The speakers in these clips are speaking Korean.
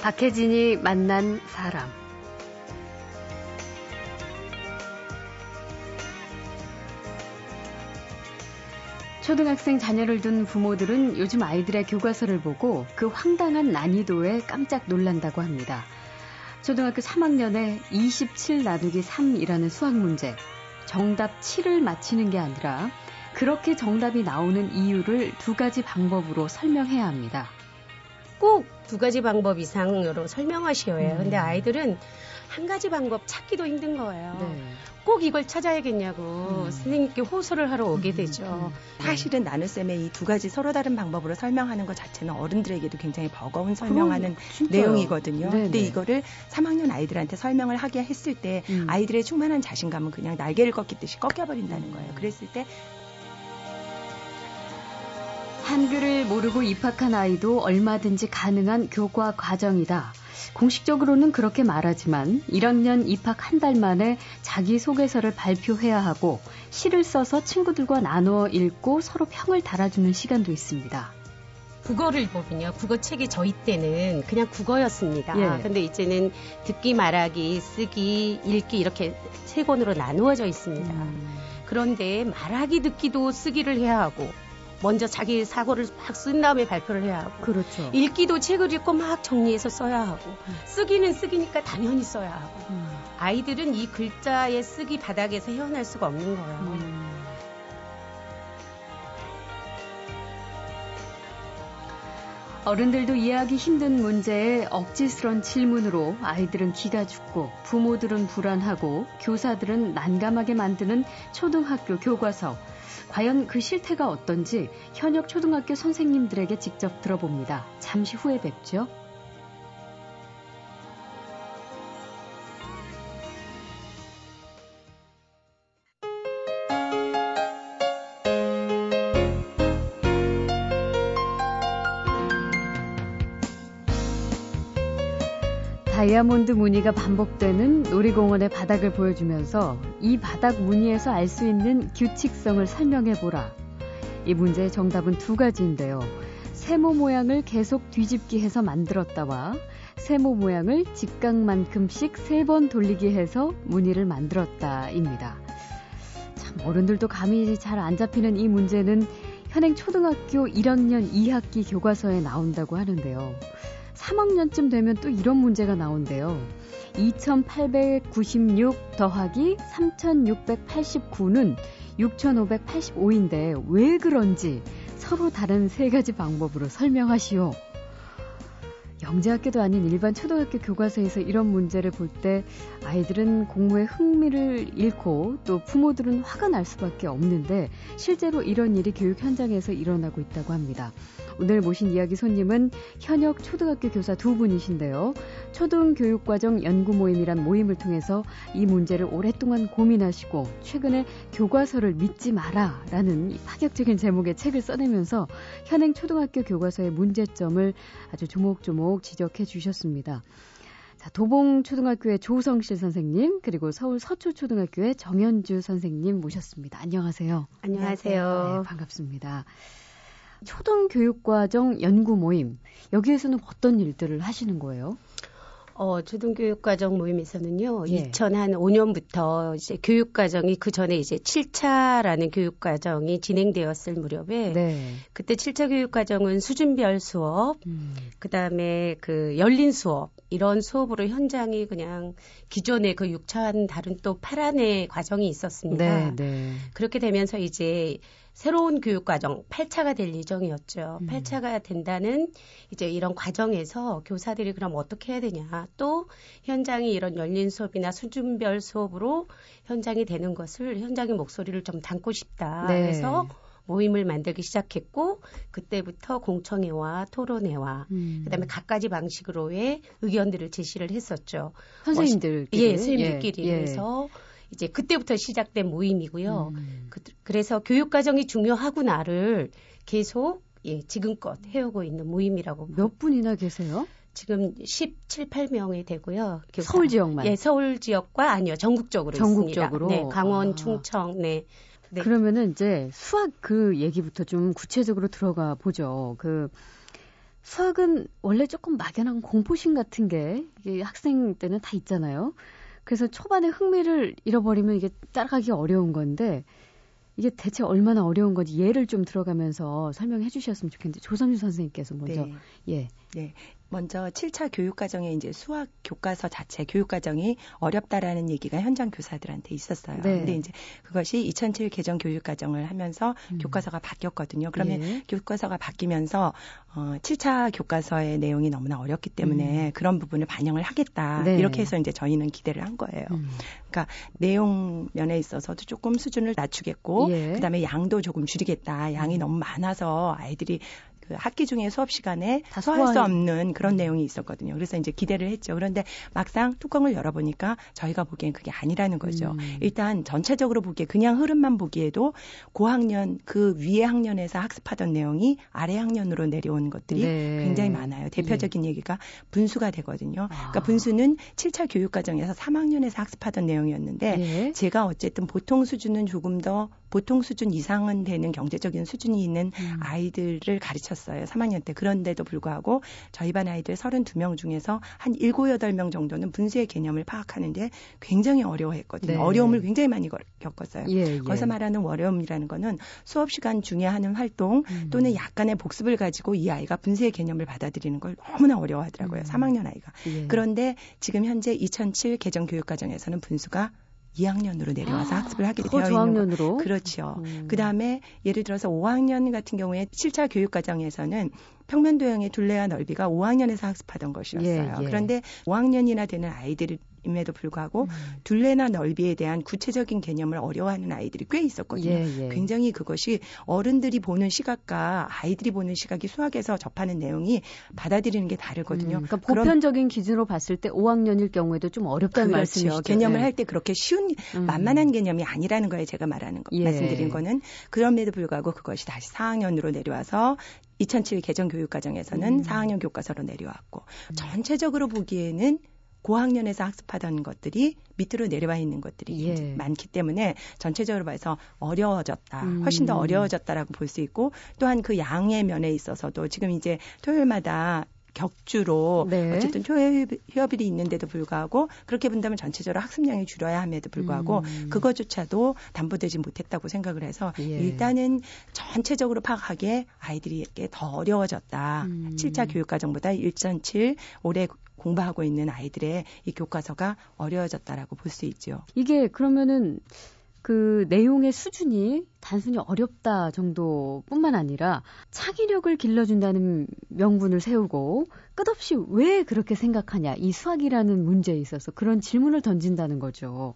박혜진이 만난 사람. 초등학생 자녀를 둔 부모들은 요즘 아이들의 교과서를 보고 그 황당한 난이도에 깜짝 놀란다고 합니다. 초등학교 3학년에 27·3이라는 수학문제, 정답 7을 맞히는 게 아니라 그렇게 정답이 나오는 이유를 두 가지 방법으로 설명해야 합니다. 꼭 두 가지 방법 이상으로 설명하셔야 해요. 근데 아이들은 한 가지 방법 찾기도 힘든 거예요. 네. 꼭 이걸 찾아야겠냐고 선생님께 호소를 하러 오게 되죠. 사실은 나눗셈의 이 두 가지 서로 다른 방법으로 설명하는 것 자체는 어른들에게도 굉장히 버거운 설명하는 내용이거든요. 네네. 근데 이거를 3학년 아이들한테 설명을 하게 했을 때 아이들의 충만한 자신감은 그냥 날개를 꺾이듯이 꺾여버린다는 거예요. 그랬을 때 한글을 모르고 입학한 아이도 얼마든지 가능한 교과 과정이다. 공식적으로는 그렇게 말하지만 1학년 입학 한 달 만에 자기소개서를 발표해야 하고 시를 써서 친구들과 나누어 읽고 서로 평을 달아주는 시간도 있습니다. 국어를 보면요. 국어책이 저희 때는 그냥 국어였습니다. 근데 이제는 듣기, 말하기, 쓰기, 읽기 이렇게 세 권으로 나누어져 있습니다. 그런데 말하기, 듣기도 쓰기를 해야 하고 먼저 자기 사고를 막 쓴 다음에 발표를 해야 하고 그렇죠. 읽기도 책을 읽고 막 정리해서 써야 하고 쓰기는 쓰기니까 당연히 써야 하고 아이들은 이 글자의 쓰기 바닥에서 헤어날 수가 없는 거예요. 어른들도 이해하기 힘든 문제에 억지스런 질문으로 아이들은 기가 죽고 부모들은 불안하고 교사들은 난감하게 만드는 초등학교 교과서. 과연 그 실태가 어떤지 현역 초등학교 선생님들에게 직접 들어봅니다. 잠시 후에 뵙죠. 다이아몬드 무늬가 반복되는 놀이공원의 바닥을 보여주면서 이 바닥 무늬에서 알 수 있는 규칙성을 설명해보라. 이 문제의 정답은 두 가지인데요. 세모 모양을 계속 뒤집기해서 만들었다와 세모 모양을 직각만큼씩 3번 돌리기해서 무늬를 만들었다입니다. 참 어른들도 감이 잘 안 잡히는 이 문제는 현행 초등학교 1학년 2학기 교과서에 나온다고 하는데요. 3학년쯤 되면 또 이런 문제가 나온대요. 2896 더하기 3689는 6585인데 왜 그런지 서로 다른 세 가지 방법으로 설명하시오. 영재학교도 아닌 일반 초등학교 교과서에서 이런 문제를 볼 때 아이들은 공부에 흥미를 잃고 또 부모들은 화가 날 수밖에 없는데 실제로 이런 일이 교육 현장에서 일어나고 있다고 합니다. 오늘 모신 이야기 손님은 현역 초등학교 교사 두 분이신데요. 초등교육과정 연구모임이란 모임을 통해서 이 문제를 오랫동안 고민하시고 최근에 교과서를 믿지 마라라는 파격적인 제목의 책을 써내면서 현행 초등학교 교과서의 문제점을 아주 조목조목 지적해 주셨습니다. 자, 도봉초등학교의 조성실 선생님 그리고 서울 서초초등학교의 정현주 선생님 모셨습니다. 안녕하세요. 안녕하세요. 네, 반갑습니다. 초등교육과정 연구모임, 여기에서는 어떤 일들을 하시는 거예요? 초등교육과정 모임에서는요, 2005년부터 이제 교육과정이 그 전에 이제 7차라는 교육과정이 진행되었을 무렵에, 그때 7차 교육과정은 수준별 수업, 그 다음에 그 열린 수업, 이런 수업으로 현장이 그냥 기존의 그 6차와는 다른 또 8안의 과정이 있었습니다. 그렇게 되면서 이제 새로운 교육과정 8차가 될 예정이었죠. 8차가 된다는 이제 이런 과정에서 교사들이 그럼 어떻게 해야 되냐. 또 현장이 이런 열린 수업이나 수준별 수업으로 현장이 되는 것을 현장의 목소리를 좀 담고 싶다. 그래서 모임을 만들기 시작했고 그때부터 공청회와 토론회와 그다음에 각가지 방식으로의 의견들을 제시를 했었죠. 선생님들끼리. 선생님들끼리 해서 이제 그때부터 시작된 모임이고요. 그래서 교육과정이 중요하구나를 계속 지금껏 해오고 있는 모임이라고. 몇 분이나 계세요? 지금 17~18명이 되고요. 교사. 서울 지역만? 서울 지역과 아니요. 전국적으로 있습니다. 네, 강원, 충청. 네. 그러면은 이제 수학 그 얘기부터 좀 구체적으로 들어가 보죠. 그 수학은 원래 조금 막연한 공포심 같은 게 이게 학생 때는 다 있잖아요. 그래서 초반에 흥미를 잃어버리면 이게 따라가기 어려운 건데 이게 대체 얼마나 어려운 건지 예를 좀 들어가면서 설명해 주셨으면 좋겠는데 조성실 선생님께서 먼저 먼저 7차 교육과정에 이제 수학 교과서 자체 교육과정이 어렵다라는 얘기가 현장 교사들한테 있었어요. 네. 근데 이제 그것이 2007 개정 교육과정을 하면서 교과서가 바뀌었거든요. 그러면 교과서가 바뀌면서 7차 교과서의 내용이 너무나 어렵기 때문에 그런 부분을 반영을 하겠다. 네. 이렇게 해서 이제 저희는 기대를 한 거예요. 그러니까 내용 면에 있어서도 조금 수준을 낮추겠고 그다음에 양도 조금 줄이겠다. 양이 너무 많아서 아이들이 그 학기 중에 수업 시간에 다 소화할 수 없는 그런 내용이 있었거든요. 그래서 이제 기대를 했죠. 그런데 막상 뚜껑을 열어보니까 저희가 보기엔 그게 아니라는 거죠. 일단 전체적으로 보기에 그냥 흐름만 보기에도 고학년 그 위에 학년에서 학습하던 내용이 아래 학년으로 내려오는 것들이 굉장히 많아요. 대표적인 얘기가 분수가 되거든요. 그러니까 분수는 7차 교육과정에서 3학년에서 학습하던 내용이었는데 제가 어쨌든 보통 수준은 조금 더 보통 수준 이상은 되는 경제적인 수준이 있는 아이들을 가르쳤어요. 3학년 때. 그런데도 불구하고 저희 반 아이들 32명 중에서 한 7, 8명 정도는 분수의 개념을 파악하는 데 굉장히 어려워했거든요. 어려움을 굉장히 많이 겪었어요. 거기서 말하는 어려움이라는 거는 수업 시간 중에 하는 활동 또는 약간의 복습을 가지고 이 아이가 분수의 개념을 받아들이는 걸 너무나 어려워하더라고요. 3학년 아이가. 그런데 지금 현재 2007 개정 교육과정에서는 분수가 2학년으로 내려와서 학습을 하게 되어 있는 거예요. 그렇죠. 그다음에 예를 들어서 5학년 같은 경우에 7차 교육과정에서는 평면 도형의 둘레와 넓이가 5학년에서 학습하던 것이었어요. 그런데 5학년이나 되는 아이들임에도 불구하고 둘레나 넓이에 대한 구체적인 개념을 어려워하는 아이들이 꽤 있었거든요. 굉장히 그것이 어른들이 보는 시각과 아이들이 보는 시각이 수학에서 접하는 내용이 받아들이는 게 다르거든요. 그러니까 보편적인 기준으로 봤을 때 5학년일 경우에도 좀 어렵다는 말씀이시죠. 개념을 할 때 그렇게 쉬운 만만한 개념이 아니라는 거예요. 제가 말하는 거, 말씀드린 거는. 그럼에도 불구하고 그것이 다시 4학년으로 내려와서 2007 개정 교육과정에서는 4학년 교과서로 내려왔고 전체적으로 보기에는 고학년에서 학습하던 것들이 밑으로 내려와 있는 것들이 이제 많기 때문에 전체적으로 봐서 어려워졌다. 훨씬 더 어려워졌다라고 볼 수 있고 또한 그 양의 면에 있어서도 지금 이제 토요일마다 격주로 어쨌든 휴업일이 있는데도 불구하고 그렇게 본다면 전체적으로 학습량이 줄여야 함에도 불구하고 그거조차도 담보되지 못했다고 생각을 해서 일단은 전체적으로 파악하기에 아이들에게 더 어려워졌다. 7차 교육과정보다 1.7 올해 공부하고 있는 아이들의 이 교과서가 어려워졌다라고 볼 수 있죠. 이게 그러면은 그 내용의 수준이 단순히 어렵다 정도뿐만 아니라 창의력을 길러준다는 명분을 세우고 끝없이 왜 그렇게 생각하냐 이 수학이라는 문제에 있어서 그런 질문을 던진다는 거죠.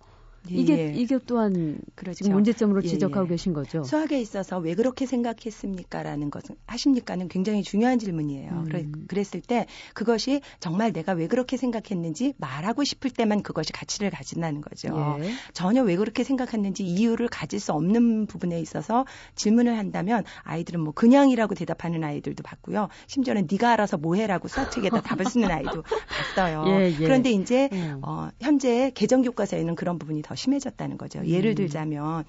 이게 또한 그렇죠. 문제점으로 지적하고 계신 거죠. 수학에 있어서 왜 그렇게 생각했습니까라는 것은 하십니까는 굉장히 중요한 질문이에요. 그랬을 때 그것이 정말 내가 왜 그렇게 생각했는지 말하고 싶을 때만 그것이 가치를 가진다는 거죠. 전혀 왜 그렇게 생각했는지 이유를 가질 수 없는 부분에 있어서 질문을 한다면 아이들은 뭐 그냥이라고 대답하는 아이들도 봤고요. 심지어는 네가 알아서 뭐해라고 수학책에다 답을 쓰는 아이도 봤어요. 그런데 이제 현재 개정 교과서에는 그런 부분이 더 심해졌다는 거죠. 예를 들자면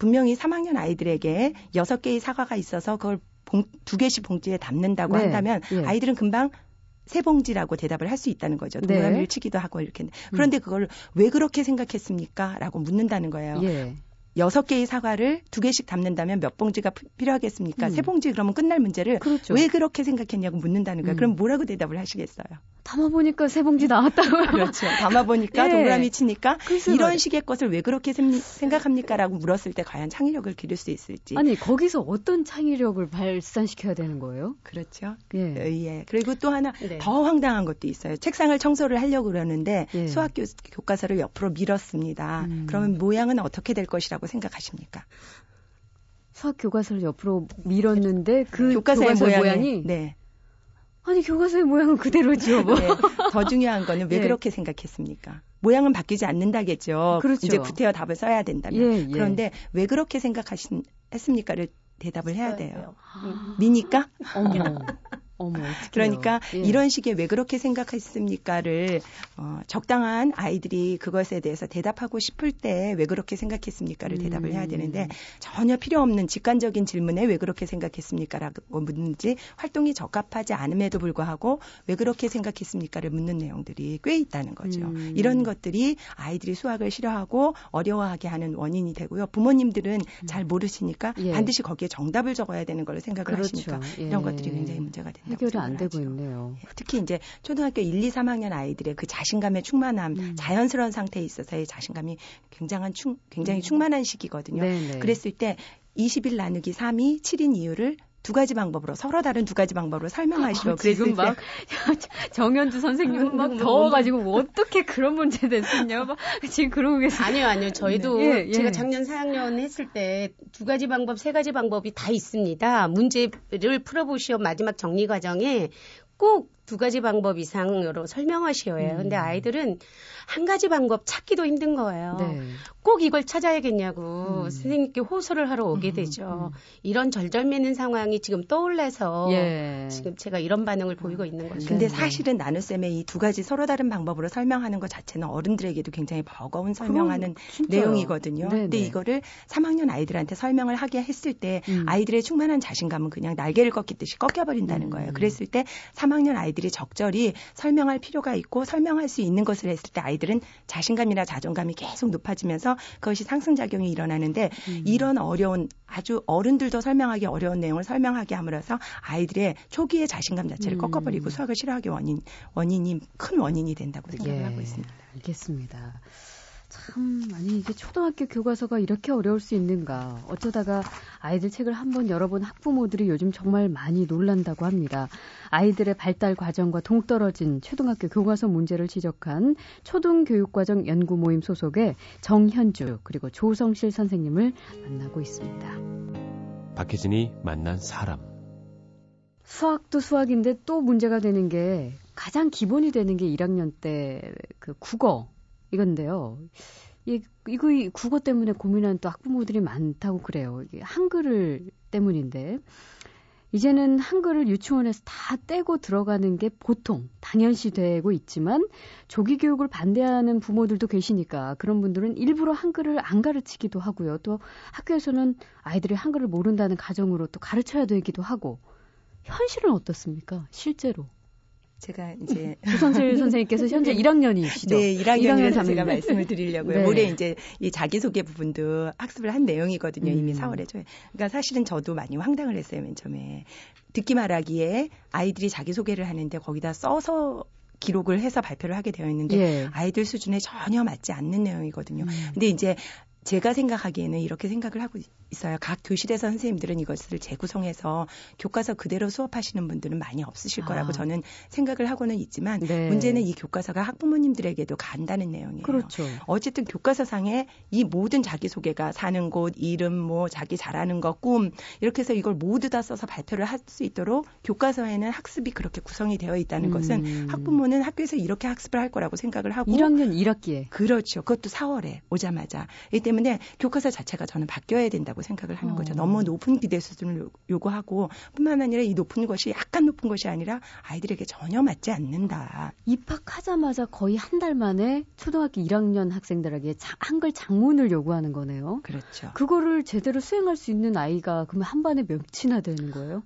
분명히 3학년 아이들에게 6개의 사과가 있어서 그걸 2개씩 봉지에 담는다고 한다면 아이들은 금방 세 봉지라고 대답을 할 수 있다는 거죠. 동그라미를 치기도 하고 이렇게. 그런데 그걸 왜 그렇게 생각했습니까? 라고 묻는다는 거예요. 6개의 사과를 2개씩 담는다면 몇 봉지가 필요하겠습니까? 세 봉지 그러면 끝날 문제를 왜 그렇게 생각했냐고 묻는다는 거예요. 그럼 뭐라고 대답을 하시겠어요? 담아보니까 세 봉지 나왔다고요. 그렇죠. 담아보니까 동그라미 치니까 이런 식의 것을 왜 그렇게 생각합니까? 라고 물었을 때 과연 창의력을 기를 수 있을지. 아니 거기서 어떤 창의력을 발산시켜야 되는 거예요? 그렇죠. 그리고 또 하나 더 황당한 것도 있어요. 책상을 청소를 하려고 그러는데 수학 교과서를 옆으로 밀었습니다. 그러면 모양은 어떻게 될 것이라고 생각하십니까? 수학 교과서를 옆으로 밀었는데 그 교과서의 모양이 아니 교과서의 모양은 그대로죠. 뭐. 더 중요한 거는 왜 그렇게 생각했습니까? 모양은 바뀌지 않는다겠죠. 그렇죠. 이제 구태여 답을 써야 된다면. 그런데 왜 그렇게 생각했습니까를 대답을 해야 돼요. 미니까? 어머, 그러니까 예. 이런 식의 왜 그렇게 생각했습니까를 적당한 아이들이 그것에 대해서 대답하고 싶을 때 왜 그렇게 생각했습니까를 대답을 해야 되는데 전혀 필요 없는 직관적인 질문에 왜 그렇게 생각했습니까라고 묻는지 활동이 적합하지 않음에도 불구하고 왜 그렇게 생각했습니까를 묻는 내용들이 꽤 있다는 거죠. 이런 것들이 아이들이 수학을 싫어하고 어려워하게 하는 원인이 되고요. 부모님들은 잘 모르시니까 예. 반드시 거기에 정답을 적어야 되는 걸로 생각을 그렇죠. 하시니까 예. 이런 것들이 굉장히 문제가 된다고 해결이 안 되고 하죠. 있네요. 특히 이제 초등학교 1, 2, 3학년 아이들의 그 자신감의 충만함, 자연스러운 상태에 있어서의 자신감이 굉장히 충만한 시기거든요. 네네. 그랬을 때 21 나누기 3이 7인 이유를 두 가지 방법으로 서로 다른 두 가지 방법으로 설명하시고 그랬을 지금 막 정현주 선생님은 막 더워가지고 뭐 어떻게 그런 문제 됐었냐 막 지금 그러고 계세요. 아니요 저희도 네. 제가 작년 4학년 했을 때 두 가지 방법 세 가지 방법이 다 있습니다. 문제를 풀어보시오 마지막 정리 과정에 꼭 두 가지 방법 이상으로 설명하시어야 해요. 근데 아이들은 한 가지 방법 찾기도 힘든 거예요. 네. 꼭 이걸 찾아야겠냐고 선생님께 호소를 하러 오게 되죠. 이런 절절매는 상황이 지금 떠올라서 예. 지금 제가 이런 반응을 보이고 있는 거죠. 근데 사실은 나눗셈의 이 두 가지 서로 다른 방법으로 설명하는 것 자체는 어른들에게도 굉장히 버거운 설명하는 내용이거든요. 네네. 근데 이거를 3학년 아이들한테 설명을 하게 했을 때 아이들의 충만한 자신감은 그냥 날개를 꺾이듯이 꺾여버린다는 거예요. 그랬을 때 3학년 아이들이 적절히 설명할 필요가 있고 설명할 수 있는 것을 했을 때 아이들은 자신감이나 자존감이 계속 높아지면서 그것이 상승작용이 일어나는데 이런 어려운 아주 어른들도 설명하기 어려운 내용을 설명하게 함으로써 아이들의 초기의 자신감 자체를 꺾어버리고 수학을 싫어하기 원인이 큰 원인이 된다고 생각을 예, 하고 있습니다. 알겠습니다. 참 아니 이게 초등학교 교과서가 이렇게 어려울 수 있는가. 어쩌다가 아이들 책을 한번 열어본 학부모들이 요즘 정말 많이 놀란다고 합니다. 아이들의 발달 과정과 동떨어진 초등학교 교과서 문제를 지적한 초등교육과정 연구모임 소속의 정현주 그리고 조성실 선생님을 만나고 있습니다. 박혜진이 만난 사람. 수학도 수학인데 또 문제가 되는 게 가장 기본이 되는 게 1학년 때 그 국어. 이건데요. 이 국어 때문에 고민하는 또 학부모들이 많다고 그래요. 이게 한글을 때문인데 이제는 한글을 유치원에서 다 떼고 들어가는 게 보통 당연시되고 있지만 조기 교육을 반대하는 부모들도 계시니까 그런 분들은 일부러 한글을 안 가르치기도 하고요. 또 학교에서는 아이들이 한글을 모른다는 가정으로 또 가르쳐야 되기도 하고 현실은 어떻습니까? 실제로. 제가 이제 조성실 선생님께서 현재 1학년이시죠? 네, 1학년이라서 제가 말씀을 드리려고요. 네. 올해 이제 이 자기소개 부분도 학습을 한 내용이거든요. 이미 4월에. 그러니까 사실은 저도 많이 황당을 했어요. 맨 처음에. 듣기 말하기에 아이들이 자기소개를 하는데 거기다 써서 기록을 해서 발표를 하게 되어 있는데 예. 아이들 수준에 전혀 맞지 않는 내용이거든요. 근데 이제 제가 생각하기에는 이렇게 생각을 하고 있어요. 각 교실에서 선생님들은 이것을 재구성해서 교과서 그대로 수업하시는 분들은 많이 없으실 거라고 저는 생각을 하고는 있지만 네. 문제는 이 교과서가 학부모님들에게도 간다는 내용이에요. 그렇죠. 어쨌든 교과서상에 이 모든 자기소개가 사는 곳, 이름, 뭐 자기 잘하는 것, 꿈 이렇게 해서 이걸 모두 다 써서 발표를 할 수 있도록 교과서에는 학습이 그렇게 구성이 되어 있다는 것은 학부모는 학교에서 이렇게 학습을 할 거라고 생각을 하고 1학년 1학기에. 그렇죠. 그것도 4월에 오자마자. 때문에 교과서 자체가 저는 바뀌어야 된다고 생각을 하는 거죠. 너무 높은 기대 수준을 요구하고 뿐만 아니라 이 높은 것이 약간 높은 것이 아니라 아이들에게 전혀 맞지 않는다. 입학하자마자 거의 한 달 만에 초등학교 1학년 학생들에게 한글 장문을 요구하는 거네요. 그렇죠. 그거를 제대로 수행할 수 있는 아이가 그러면 한 반에 몇이나 되는 거예요?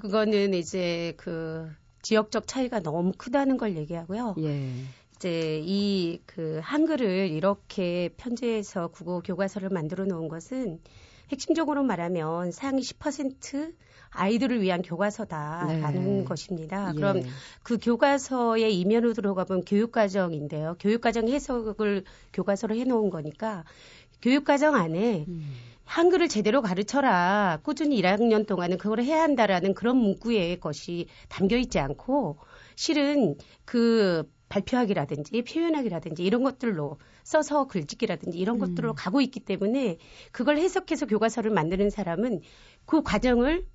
그거는 이제 그 지역적 차이가 너무 크다는 걸 얘기하고요. 예. 이제 이 그 한글을 이렇게 편제해서 국어 교과서를 만들어 놓은 것은 핵심적으로 말하면 상위 10% 아이들을 위한 교과서다라는 네. 것입니다. 예. 그럼 그 교과서의 이면으로 들어가면 교육과정인데요. 교육과정 해석을 교과서로 해놓은 거니까 교육과정 안에 한글을 제대로 가르쳐라. 꾸준히 1학년 동안은 그걸 해야 한다라는 그런 문구의 것이 담겨 있지 않고 실은 그 발표하기라든지 표현하기라든지 이런 것들로 써서 글짓기라든지 이런 것들로 가고 있기 때문에 그걸 해석해서 교과서를 만드는 사람은 그 과정을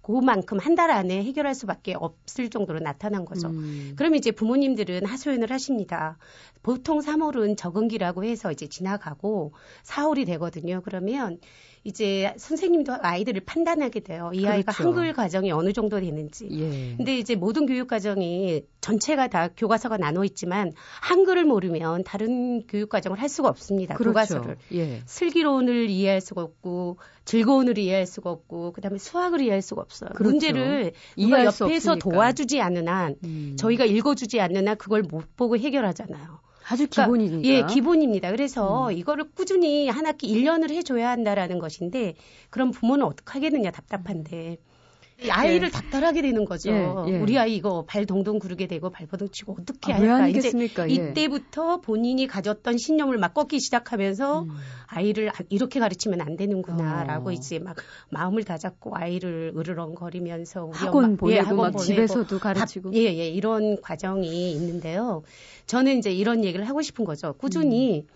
그만큼 한 달 안에 해결할 수밖에 없을 정도로 나타난 거죠. 그럼 이제 부모님들은 하소연을 하십니다. 보통 3월은 적응기라고 해서 이제 지나가고 4월이 되거든요. 그러면 이제 선생님도 아이들을 판단하게 돼요. 이 그렇죠. 아이가 한글 과정이 어느 정도 되는지. 예. 근데 이제 모든 교육 과정이 전체가 다 교과서가 나눠 있지만 한글을 모르면 다른 교육 과정을 할 수가 없습니다. 그렇죠. 교과서를. 예. 슬기로운을 이해할 수가 없고 즐거운을 이해할 수가 없고 그다음에 수학을 이해할 수가 없어요. 그렇죠. 문제를 누가 옆에서 도와주지 않는 한 저희가 읽어주지 않는 한 그걸 못 보고 해결하잖아요. 아주 기본입니다. 그러니까, 예, 기본입니다. 그래서 이거를 꾸준히 한 학기 1년을 해줘야 한다라는 것인데 그럼 부모는 어떻게 하겠느냐 답답한데 아이를 예. 닥달하게 되는 거죠. 예, 예. 우리 아이 이거 발 동동 구르게 되고 발버둥 치고 어떻게 할까. 이제 예. 이때부터 본인이 가졌던 신념을 막 꺾기 시작하면서 아이를 이렇게 가르치면 안 되는구나라고 이제 막 마음을 다잡고 아이를 으르렁거리면서 우리 학원 엄마, 보내고 예, 학원 막 보내고, 집에서도 가르치고. 예예 예, 이런 과정이 있는데요. 저는 이제 이런 얘기를 하고 싶은 거죠. 꾸준히.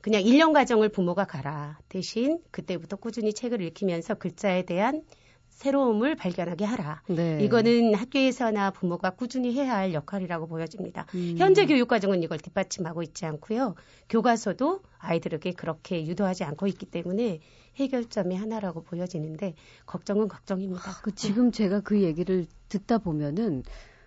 그냥 1년 과정을 부모가 가라. 대신 그때부터 꾸준히 책을 읽히면서 글자에 대한 새로움을 발견하게 하라. 네. 이거는 학교에서나 부모가 꾸준히 해야 할 역할이라고 보여집니다. 현재 교육과정은 이걸 뒷받침하고 있지 않고요. 교과서도 아이들에게 그렇게 유도하지 않고 있기 때문에 해결점이 하나라고 보여지는데 걱정은 걱정입니다. 아, 지금 제가 그 얘기를 듣다 보면은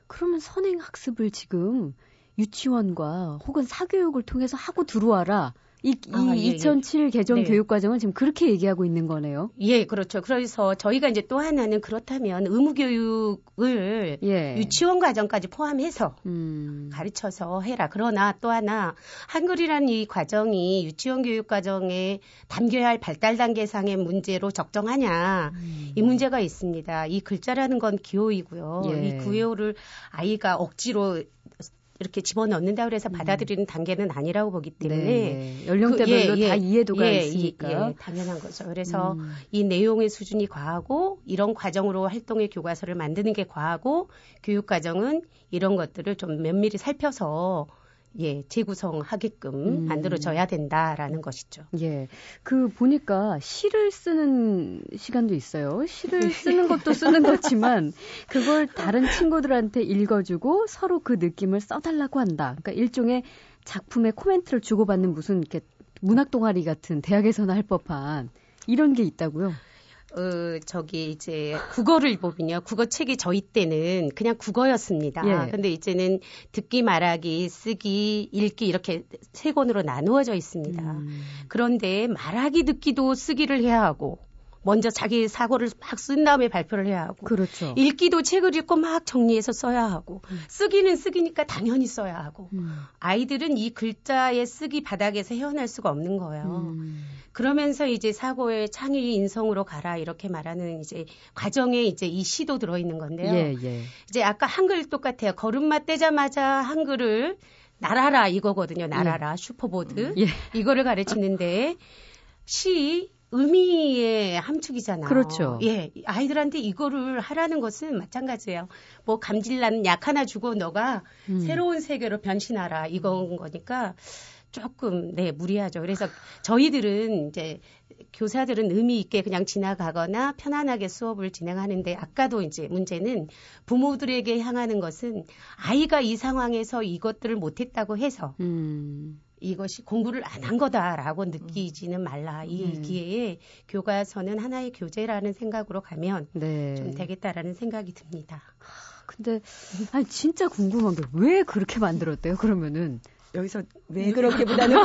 그러면 선행학습을 지금 유치원과 혹은 사교육을 통해서 하고 들어와라. 이 2007 개정 네. 교육과정은 지금 그렇게 얘기하고 있는 거네요. 예, 그렇죠. 그래서 저희가 이제 또 하나는 그렇다면 의무교육을 예. 유치원 과정까지 포함해서 가르쳐서 해라. 그러나 또 하나 한글이라는 이 과정이 유치원 교육과정에 담겨야 할 발달 단계상의 문제로 적정하냐. 이 문제가 있습니다. 이 글자라는 건 기호이고요. 예. 이 기호를 아이가 억지로 이렇게 집어넣는다 그래서 받아들이는 단계는 아니라고 보기 때문에 네. 연령대별로 다 이해도가 있으니까 당연한 거죠. 그래서 이 내용의 수준이 과하고 이런 과정으로 활동의 교과서를 만드는 게 과하고 교육과정은 이런 것들을 좀 면밀히 살펴서 예, 재구성하게끔 만들어져야 된다라는 것이죠. 예. 그 보니까 시를 쓰는 시간도 있어요. 시를 쓰는 것도 쓰는 거지만 그걸 다른 친구들한테 읽어주고 서로 그 느낌을 써달라고 한다. 그러니까 일종의 작품에 코멘트를 주고받는 무슨 이렇게 문학 동아리 같은 대학에서나 할 법한 이런 게 있다고요. 저기 이제 국어를 보면요. 국어 책이 저희 때는 그냥 국어였습니다. 예. 근데 이제는 듣기, 말하기, 쓰기, 읽기 이렇게 세 권으로 나누어져 있습니다. 그런데 말하기, 듣기도 쓰기를 해야 하고 먼저 자기 사고를 막 쓴 다음에 발표를 해야 하고 그렇죠. 읽기도 책을 읽고 막 정리해서 써야 하고 쓰기는 쓰기니까 당연히 써야 하고 아이들은 이 글자의 쓰기 바닥에서 헤어날 수가 없는 거예요. 그러면서 이제 사고의 창의 인성으로 가라 이렇게 말하는 이제 과정에 이제 이 시도 들어있는 건데요. 예, 예. 이제 아까 한글 똑같아요. 걸음마 떼자마자 한글을 날아라 이거거든요. 날아라 예. 슈퍼보드 예. 이거를 가르치는데 시 의미의 함축이잖아요. 그렇죠. 예, 아이들한테 이거를 하라는 것은 마찬가지예요. 뭐 감질나는 약 하나 주고 너가 새로운 세계로 변신하라 이건 거니까 조금 네 무리하죠. 그래서 저희들은 이제 교사들은 의미 있게 그냥 지나가거나 편안하게 수업을 진행하는데 아까도 이제 문제는 부모들에게 향하는 것은 아이가 이 상황에서 이것들을 못했다고 해서. 이것이 공부를 안 한 거다라고 느끼지는 말라. 이 기회에 교과서는 하나의 교재라는 생각으로 가면 네. 좀 되겠다라는 생각이 듭니다. 근데 아니, 진짜 궁금한 게 왜 그렇게 만들었대요? 그러면은 여기서 왜 그렇게보다는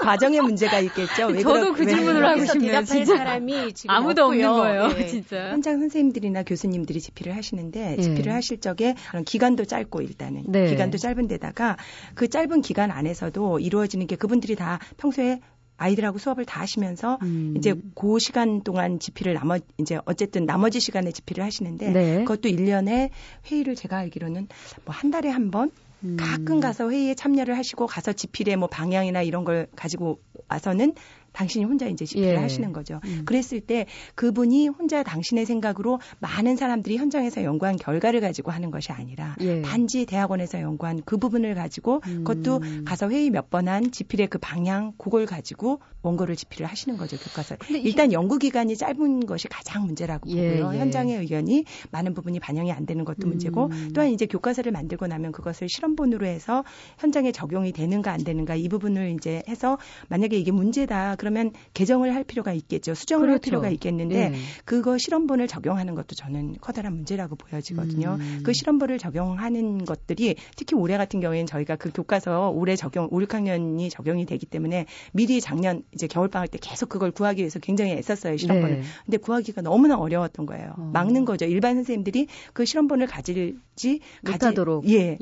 과정의 문제가 있겠죠. 왜 저도 그 질문을 하고 싶네요. 대답할 사람이 지금 아무도 없고요. 없는 거예요. 네. 진짜. 현장 선생님들이나 교수님들이 집필을 하시는데 집필을 하실 적에 기간도 짧고 일단은 네. 기간도 짧은 데다가 그 짧은 기간 안에서도 이루어지는 게 그분들이 다 평소에 아이들하고 수업을 다 하시면서 이제 그 시간 동안 집필을 이제 어쨌든 나머지 시간에 집필을 하시는데 네. 그것도 1년에 회의를 제가 알기로는 뭐 한 달에 한 번 가끔 가서 회의에 참여를 하시고 가서 집필의 뭐 방향이나 이런 걸 가지고 와서는 당신이 혼자 이제 집필을 예. 하시는 거죠. 그랬을 때 그분이 혼자 당신의 생각으로 많은 사람들이 현장에서 연구한 결과를 가지고 하는 것이 아니라 예. 단지 대학원에서 연구한 그 부분을 가지고 그것도 가서 회의 몇 번 한 집필의 그 방향 그걸 가지고 원고를 집필을 하시는 거죠. 교과서. 일단 연구 기간이 짧은 것이 가장 문제라고 보고요. 예. 현장의 의견이 많은 부분이 반영이 안 되는 것도 문제고 또한 이제 교과서를 만들고 나면 그것을 실험본으로 해서 현장에 적용이 되는가 안 되는가 이 부분을 이제 해서 만약에 이게 문제다 그러면 개정을 할 필요가 있겠죠. 수정을 할 필요가 있겠는데 네. 그거 실험본을 적용하는 것도 저는 커다란 문제라고 보여지거든요. 그 실험본을 적용하는 것들이 특히 올해 같은 경우에는 저희가 그 교과서 올해 적용 5, 6학년이 적용이 되기 때문에 미리 작년 이제 겨울방학 때 계속 그걸 구하기 위해서 굉장히 애썼어요. 실험본을. 네. 근데 구하기가 너무나 어려웠던 거예요. 막는 거죠. 일반 선생님들이 그 실험본을 가질지 못하도록. 예.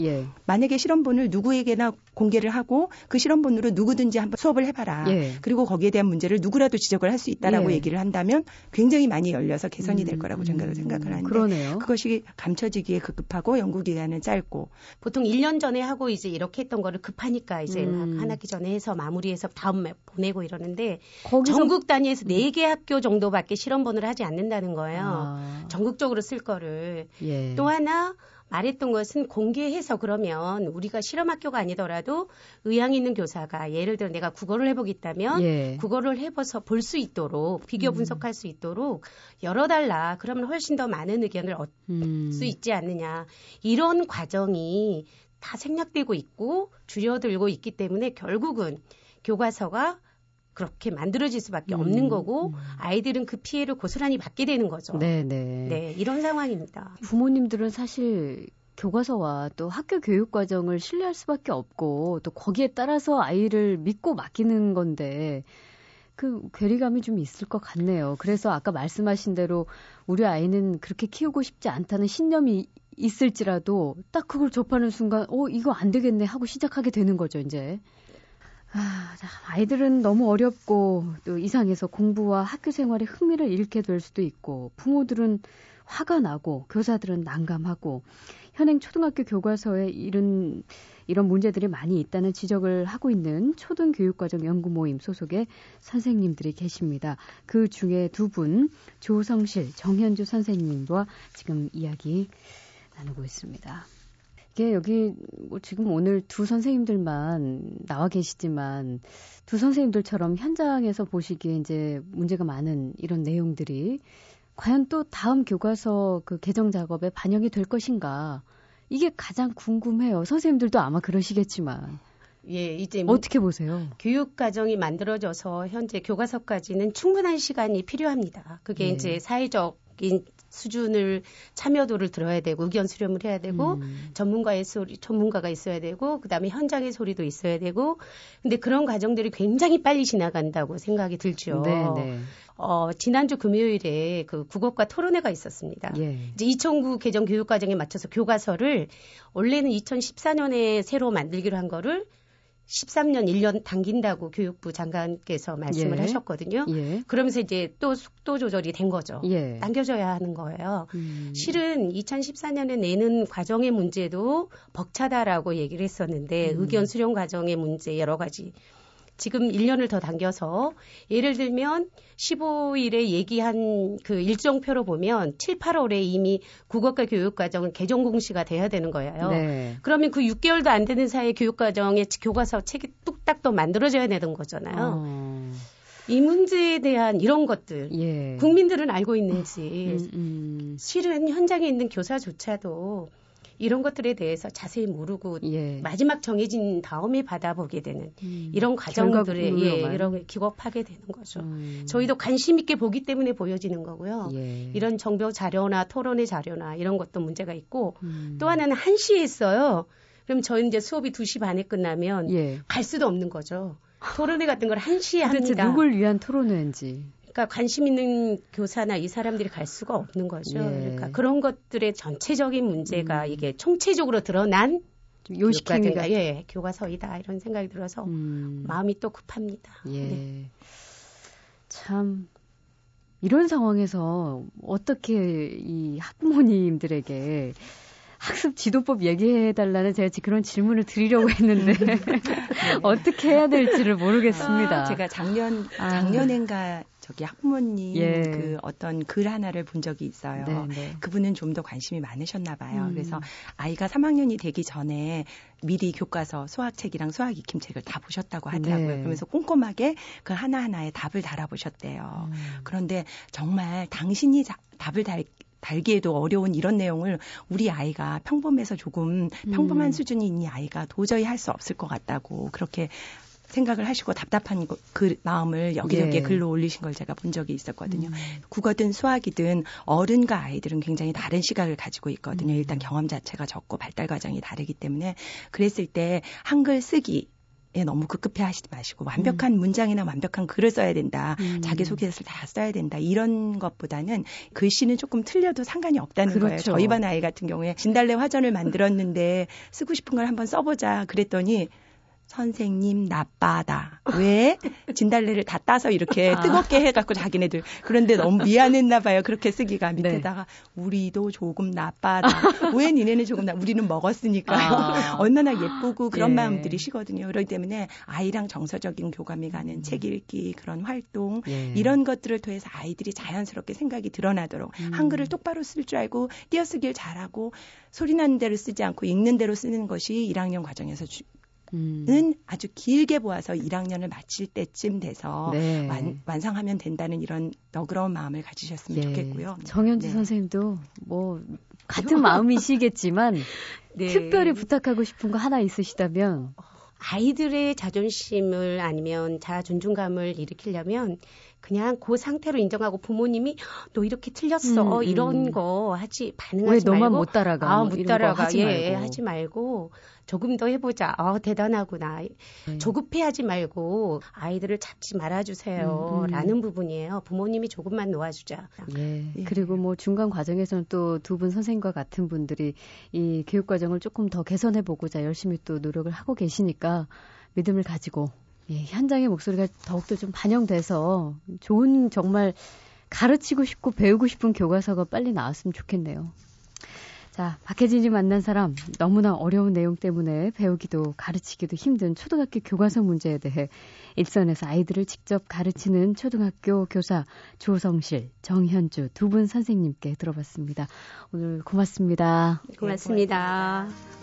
만약에 실험본을 누구에게나 공개를 하고 그 실험본으로 누구든지 한번 수업을 해봐라. 예. 그리고 거기에 대한 문제를 누구라도 지적을 할 수 있다라고 예. 얘기를 한다면 굉장히 많이 열려서 개선이 될 거라고 생각을 하는데 그러네요. 그것이 감춰지기에 급급하고 연구기간은 짧고 보통 1년 전에 하고 이제 이렇게 했던 거를 급하니까 이제 한 학기 전에 해서 마무리해서 다음 보내고 이러는데 전국 단위에서 4개 학교 정도밖에 실험본을 하지 않는다는 거예요. 전국적으로 쓸 거를. 예. 또 하나 말했던 것은 공개해서 그러면 우리가 실험학교가 아니더라도 의향 있는 교사가 예를 들어 내가 국어를 해보겠다면 예. 국어를 해봐서 볼 수 있도록 비교 분석할 수 있도록 열어달라. 그러면 훨씬 더 많은 의견을 얻을 수 있지 않느냐. 이런 과정이 다 생략되고 있고 줄여들고 있기 때문에 결국은 교과서가 그렇게 만들어질 수밖에 없는 거고 아이들은 그 피해를 고스란히 받게 되는 거죠. 네네. 네, 이런 상황입니다. 부모님들은 사실 교과서와 또 학교 교육 과정을 신뢰할 수밖에 없고 또 거기에 따라서 아이를 믿고 맡기는 건데 그 괴리감이 좀 있을 것 같네요. 그래서 아까 말씀하신 대로 우리 아이는 그렇게 키우고 싶지 않다는 신념이 있을지라도 딱 그걸 접하는 순간 이거 안 되겠네 하고 시작하게 되는 거죠, 이제. 아이들은 너무 어렵고 또 이상해서 공부와 학교 생활에 흥미를 잃게 될 수도 있고 부모들은 화가 나고 교사들은 난감하고 현행 초등학교 교과서에 이런 문제들이 많이 있다는 지적을 하고 있는 초등교육과정 연구모임 소속의 선생님들이 계십니다. 그 중에 두 분 조성실, 정현주 선생님과 지금 이야기 나누고 있습니다. 이게 여기 뭐 지금 오늘 두 선생님들만 나와 계시지만 두 선생님들처럼 현장에서 보시기에 이제 문제가 많은 이런 내용들이 과연 또 다음 교과서 그 개정 작업에 반영이 될 것인가 이게 가장 궁금해요. 선생님들도 아마 그러시겠지만. 예, 이제 어떻게 보세요? 교육 과정이 만들어져서 현재 교과서까지는 충분한 시간이 필요합니다. 그게 예. 이제 사회적인 수준을 참여도를 들어야 되고 의견 수렴을 해야 되고 전문가의 소리, 전문가가 있어야 되고 그다음에 현장의 소리도 있어야 되고 근데 그런 과정들이 굉장히 빨리 지나간다고 생각이 들죠. 네네. 지난주 금요일에 그 국어과 토론회가 있었습니다. 예. 이제 2009 개정 교육 과정에 맞춰서 교과서를 원래는 2014년에 새로 만들기로 한 거를 13년 1년 당긴다고 교육부 장관께서 말씀을 예. 하셨거든요. 예. 그러면서 이제 또 속도 조절이 된 거죠. 예. 당겨져야 하는 거예요. 실은 2014년에 내는 과정의 문제도 벅차다라고 얘기를 했었는데 의견 수렴 과정의 문제 여러 가지. 지금 1년을 더 당겨서 예를 들면 15일에 얘기한 그 일정표로 보면 7, 8월에 이미 국어과 교육과정은 개정 공시가 돼야 되는 거예요. 네. 그러면 그 6개월도 안 되는 사이에 교육과정의 교과서 책이 뚝딱 또 만들어져야 되는 거잖아요. 이 문제에 대한 이런 것들 예. 국민들은 알고 있는지 실은 현장에 있는 교사조차도 이런 것들에 대해서 자세히 모르고 예. 마지막 정해진 다음에 받아보게 되는 이런 과정들에 예, 이런 기겁하게 되는 거죠. 저희도 관심 있게 보기 때문에 보여지는 거고요. 예. 이런 정보 자료나 토론의 자료나 이런 것도 문제가 있고 또 하나는 1시에 했어요. 그럼 저희 이제 수업이 2시 반에 끝나면 예. 갈 수도 없는 거죠. 토론회 같은 걸 1시에 합니다. 도대체 누굴 위한 토론회인지. 그러니까 관심 있는 교사나 이 사람들이 갈 수가 없는 거죠. 예. 그러니까 그런 것들의 전체적인 문제가 이게 총체적으로 드러난 요식행위가 예, 교과서이다 이런 생각이 들어서 마음이 또 급합니다. 예. 네. 참 이런 상황에서 어떻게 이 학부모님들에게 학습 지도법 얘기해달라는 제가 그런 질문을 드리려고 했는데 네. 어떻게 해야 될지를 모르겠습니다. 제가 작년엔가 저기 학부모님 예. 그 어떤 글 하나를 본 적이 있어요. 네네. 그분은 좀 더 관심이 많으셨나 봐요. 그래서 아이가 3학년이 되기 전에 미리 교과서 수학책이랑 수학 익힘책을 다 보셨다고 하더라고요. 네. 그러면서 꼼꼼하게 그 하나하나에 답을 달아보셨대요. 그런데 정말 당신이 답을 달기에도 어려운 이런 내용을 우리 아이가 평범해서 조금 평범한 수준인 이 아이가 도저히 할 수 없을 것 같다고 그렇게 생각을 하시고 답답한 그 마음을 여기저기에 예. 글로 올리신 걸 제가 본 적이 있었거든요. 국어든 수학이든 어른과 아이들은 굉장히 다른 시각을 가지고 있거든요. 일단 경험 자체가 적고 발달 과정이 다르기 때문에 그랬을 때 한글 쓰기 예, 너무 급급해 하시지 마시고 완벽한 문장이나 완벽한 글을 써야 된다. 자기소개서를 다 써야 된다. 이런 것보다는 글씨는 조금 틀려도 상관이 없다는 그렇죠. 거예요. 저희 반 아이 같은 경우에 진달래 화전을 만들었는데 쓰고 싶은 걸 한번 써보자 그랬더니 선생님 나빠다. 왜? 진달래를 다 따서 이렇게 뜨겁게 해갖고 자기네들. 그런데 너무 미안했나 봐요. 그렇게 쓰기가. 밑에다가 네. 우리도 조금 나빠다. 왜 니네는 조금 나 우리는 먹었으니까. 얼마나 예쁘고 그런 예. 마음들이시거든요. 그렇기 때문에 아이랑 정서적인 교감이 가는 책 읽기, 그런 활동 예. 이런 것들을 통해서 아이들이 자연스럽게 생각이 드러나도록 한글을 똑바로 쓸 줄 알고 띄어쓰기를 잘하고 소리나는 대로 쓰지 않고 읽는 대로 쓰는 것이 1학년 과정에서 는 아주 길게 보아서 1학년을 마칠 때쯤 돼서 네. 완성하면 된다는 이런 너그러운 마음을 가지셨으면 네. 좋겠고요. 정현주 네. 선생님도 뭐 같은 마음이시겠지만 네. 특별히 부탁하고 싶은 거 하나 있으시다면 아이들의 자존심을 아니면 자존중감을 일으키려면 그냥 그 상태로 인정하고 부모님이 너 이렇게 틀렸어 이런 거 하지 반응하지 왜 말고 너만 못 따라가 못 따라가 하지, 예, 말고. 하지 말고 조금 더 해보자 대단하구나 조급해하지 말고 아이들을 잡지 말아주세요 라는 부분이에요. 부모님이 조금만 놓아주자. 예. 예. 그리고 뭐 중간 과정에서는 또 두 분 선생님과 같은 분들이 이 교육과정을 조금 더 개선해보고자 열심히 또 노력을 하고 계시니까 믿음을 가지고 예, 현장의 목소리가 더욱더 좀 반영돼서 좋은 정말 가르치고 싶고 배우고 싶은 교과서가 빨리 나왔으면 좋겠네요. 자, 박혜진이 만난 사람 너무나 어려운 내용 때문에 배우기도 가르치기도 힘든 초등학교 교과서 문제에 대해 일선에서 아이들을 직접 가르치는 초등학교 교사 조성실, 정현주 두 분 선생님께 들어봤습니다. 오늘 고맙습니다. 고맙습니다. 네, 고맙습니다.